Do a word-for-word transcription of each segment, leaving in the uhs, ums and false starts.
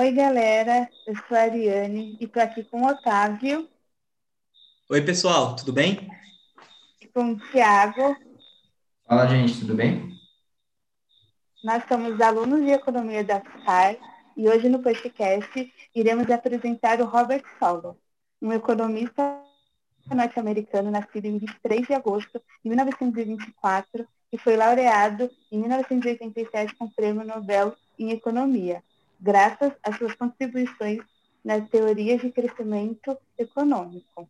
Oi, galera, eu sou a Ariane e estou aqui com o Otávio. Oi, pessoal, tudo bem? E com o Thiago. Fala, gente, tudo bem? Nós somos alunos de Economia da FICAR e hoje no podcast iremos apresentar o Robert Solow, um economista norte-americano nascido em vinte e três de agosto de mil novecentos e vinte e quatro e foi laureado em mil novecentos e oitenta e sete com o Prêmio Nobel em Economia, graças às suas contribuições nas teorias de crescimento econômico.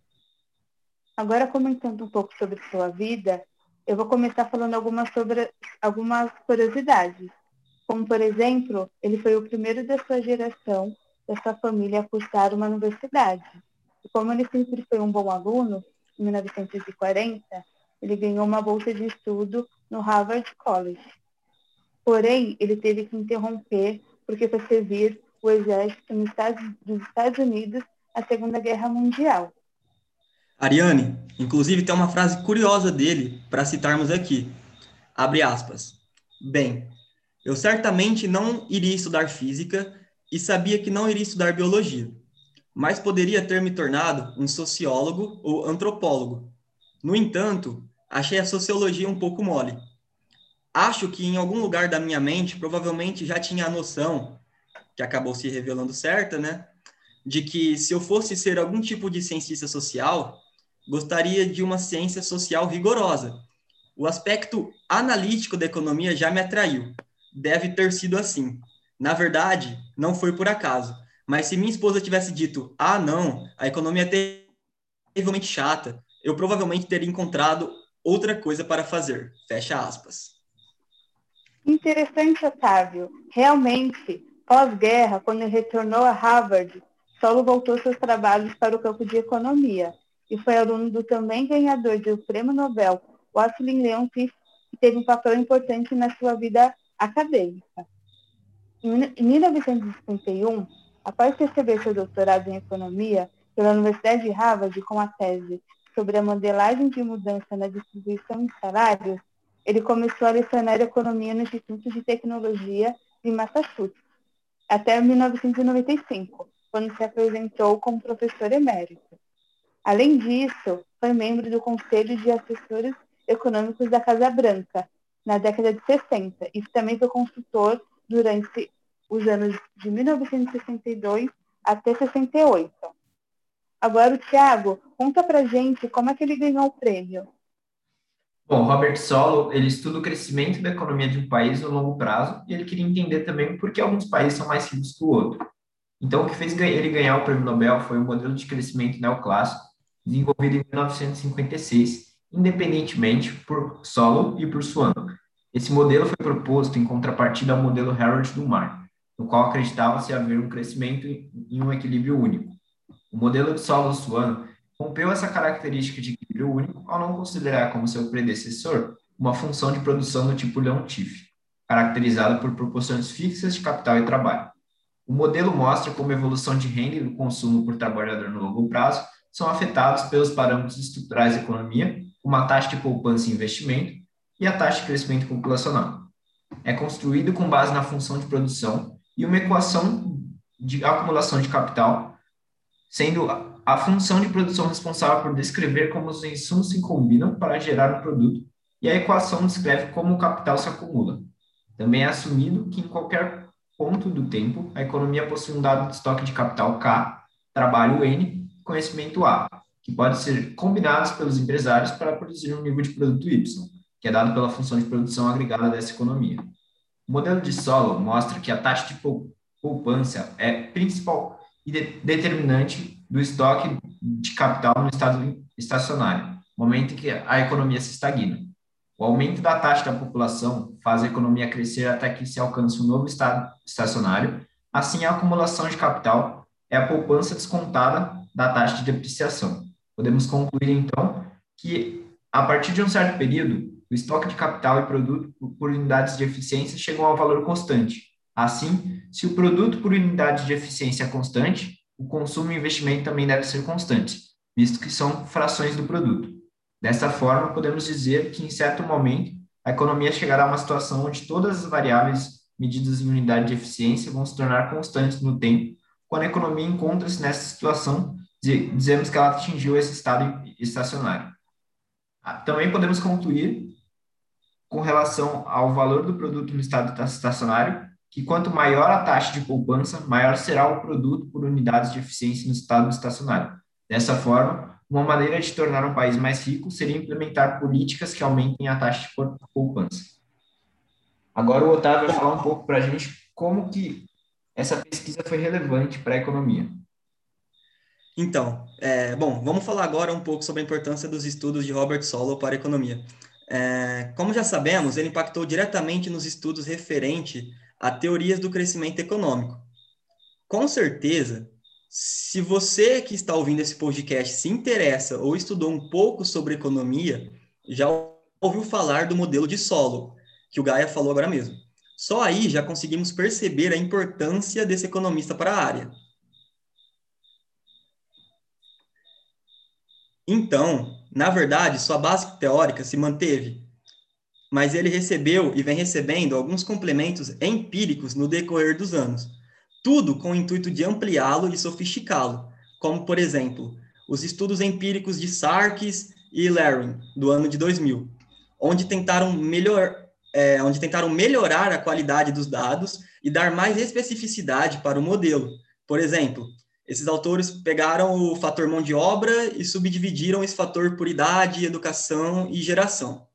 Agora, comentando um pouco sobre sua vida, eu vou começar falando algumas, sobre, algumas curiosidades, como, por exemplo, ele foi o primeiro da sua geração, da sua família, a cursar uma universidade. E como ele sempre foi um bom aluno, em mil novecentos e quarenta, ele ganhou uma bolsa de estudo no Harvard College. Porém, ele teve que interromper porque foi servir o exército nos Estados, dos Estados Unidos na Segunda Guerra Mundial. Ariane, inclusive tem uma frase curiosa dele para citarmos aqui. Abre aspas. Bem, eu certamente não iria estudar física e sabia que não iria estudar biologia, mas poderia ter me tornado um sociólogo ou antropólogo. No entanto, achei a sociologia um pouco mole. Acho que em algum lugar da minha mente provavelmente já tinha a noção, que acabou se revelando certa, né? De que se eu fosse ser algum tipo de cientista social, gostaria de uma ciência social rigorosa. O aspecto analítico da economia já me atraiu. Deve ter sido assim. Na verdade, não foi por acaso. Mas se minha esposa tivesse dito, ah, não, a economia é terrivelmente chata, eu provavelmente teria encontrado outra coisa para fazer. Fecha aspas. Interessante, Otávio. Realmente, pós-guerra, quando ele retornou a Harvard, Solow voltou seus trabalhos para o campo de economia e foi aluno do também ganhador do Prêmio Nobel, Wassily Leontief, que teve um papel importante na sua vida acadêmica. Em mil novecentos e cinquenta e um, após receber seu doutorado em economia pela Universidade de Harvard com a tese sobre a modelagem de mudança na distribuição de salários, ele começou a lecionar economia no Instituto de Tecnologia de Massachusetts, até mil novecentos e noventa e cinco. Quando se apresentou como professor emérito. Além disso, foi membro do Conselho de Assessores Econômicos da Casa Branca, na década de sessenta, e também foi consultor durante os anos de mil novecentos e sessenta e dois até sessenta e oito. Agora, o Thiago, conta pra gente como é que ele ganhou o prêmio. Bom, Robert Solow, ele estuda o crescimento da economia de um país no longo prazo, e ele queria entender também por que alguns países são mais ricos que o outro. Então, o que fez ele ganhar o Prêmio Nobel foi um modelo de crescimento neoclássico desenvolvido em mil novecentos e cinquenta e seis, independentemente por Solow e por Swan. Esse modelo foi proposto em contrapartida ao modelo Harrod-Domar, no qual acreditava-se haver um crescimento em um equilíbrio único. O modelo de Solow e Swan rompeu essa característica de equilíbrio único ao não considerar como seu predecessor uma função de produção do tipo Leontief, caracterizada por proporções fixas de capital e trabalho. O modelo mostra como a evolução de renda e do consumo por trabalhador no longo prazo são afetados pelos parâmetros estruturais da economia, como a taxa de poupança e investimento e a taxa de crescimento populacional. É construído com base na função de produção e uma equação de acumulação de capital, sendo a função de produção responsável por descrever como os insumos se combinam para gerar um produto, e a equação descreve como o capital se acumula. Também é assumido que em qualquer ponto do tempo, a economia possui um dado de estoque de capital K, trabalho N, conhecimento A, que pode ser combinados pelos empresários para produzir um nível de produto Y, que é dado pela função de produção agregada dessa economia. O modelo de Solow mostra que a taxa de poupança é principal e de- determinante do estoque de capital no estado estacionário, momento em que a economia se estagna. O aumento da taxa da população faz a economia crescer até que se alcance um novo estado estacionário. Assim, a acumulação de capital é a poupança descontada da taxa de depreciação. Podemos concluir, então, que a partir de um certo período, o estoque de capital e produto por unidades de eficiência chegam ao valor constante. Assim, se o produto por unidade de eficiência é constante, o consumo e investimento também devem ser constantes, visto que são frações do produto. Dessa forma, podemos dizer que, em certo momento, a economia chegará a uma situação onde todas as variáveis medidas em unidade de eficiência vão se tornar constantes no tempo. Quando a economia encontra-se nessa situação, dizemos que ela atingiu esse estado estacionário. Também podemos concluir, com relação ao valor do produto no estado estacionário, que quanto maior a taxa de poupança, maior será o produto por unidades de eficiência no estado estacionário. Dessa forma, uma maneira de tornar um país mais rico seria implementar políticas que aumentem a taxa de poupança. Agora o Otávio vai falar um pouco para a gente como que essa pesquisa foi relevante para a economia. Então, é, bom, vamos falar agora um pouco sobre a importância dos estudos de Robert Solow para a economia. É, como já sabemos, ele impactou diretamente nos estudos referente a teorias do crescimento econômico. Com certeza, se você que está ouvindo esse podcast se interessa ou estudou um pouco sobre economia, já ouviu falar do modelo de Solow, que o Gaia falou agora mesmo. Só aí já conseguimos perceber a importância desse economista para a área. Então, na verdade, sua base teórica se manteve, mas ele recebeu e vem recebendo alguns complementos empíricos no decorrer dos anos, tudo com o intuito de ampliá-lo e sofisticá-lo, como, por exemplo, os estudos empíricos de Sarkis e Larrin, do ano de dois mil, onde tentaram melhorar É, onde tentaram melhorar a qualidade dos dados e dar mais especificidade para o modelo. Por exemplo, esses autores pegaram o fator mão de obra e subdividiram esse fator por idade, educação e geração.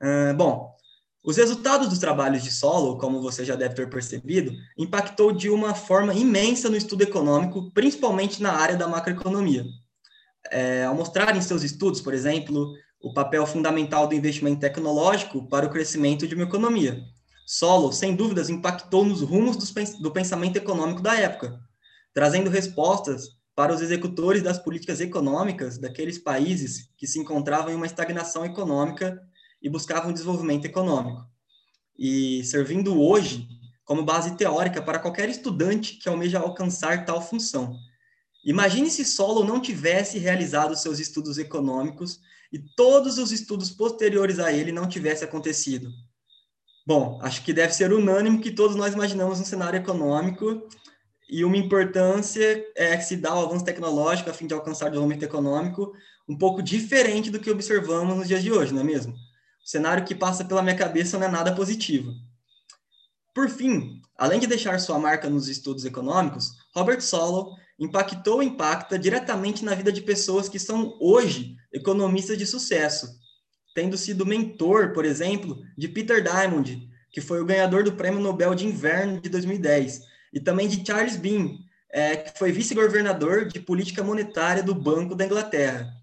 Ah, bom, os resultados dos trabalhos de Solow, como você já deve ter percebido, impactou de uma forma imensa no estudo econômico, principalmente na área da macroeconomia. É, ao mostrar em seus estudos, por exemplo, o papel fundamental do investimento tecnológico para o crescimento de uma economia. Solow, sem dúvidas, impactou nos rumos do pensamento econômico da época, trazendo respostas para os executores das políticas econômicas daqueles países que se encontravam em uma estagnação econômica e buscavam desenvolvimento econômico, e servindo hoje como base teórica para qualquer estudante que almeja alcançar tal função. Imagine se Solow não tivesse realizado seus estudos econômicos e todos os estudos posteriores a ele não tivessem acontecido. Bom, acho que deve ser unânime que todos nós imaginamos um cenário econômico e uma importância é, que se dá ao avanço tecnológico a fim de alcançar o desenvolvimento econômico um pouco diferente do que observamos nos dias de hoje, não é mesmo? O cenário que passa pela minha cabeça não é nada positivo. Por fim, além de deixar sua marca nos estudos econômicos, Robert Solow impactou e impacta diretamente na vida de pessoas que são hoje economistas de sucesso, tendo sido mentor, por exemplo, de Peter Diamond, que foi o ganhador do Prêmio Nobel de Inverno de dois mil e dez, e também de Charles Bean, é, que foi vice-governador de política monetária do Banco da Inglaterra.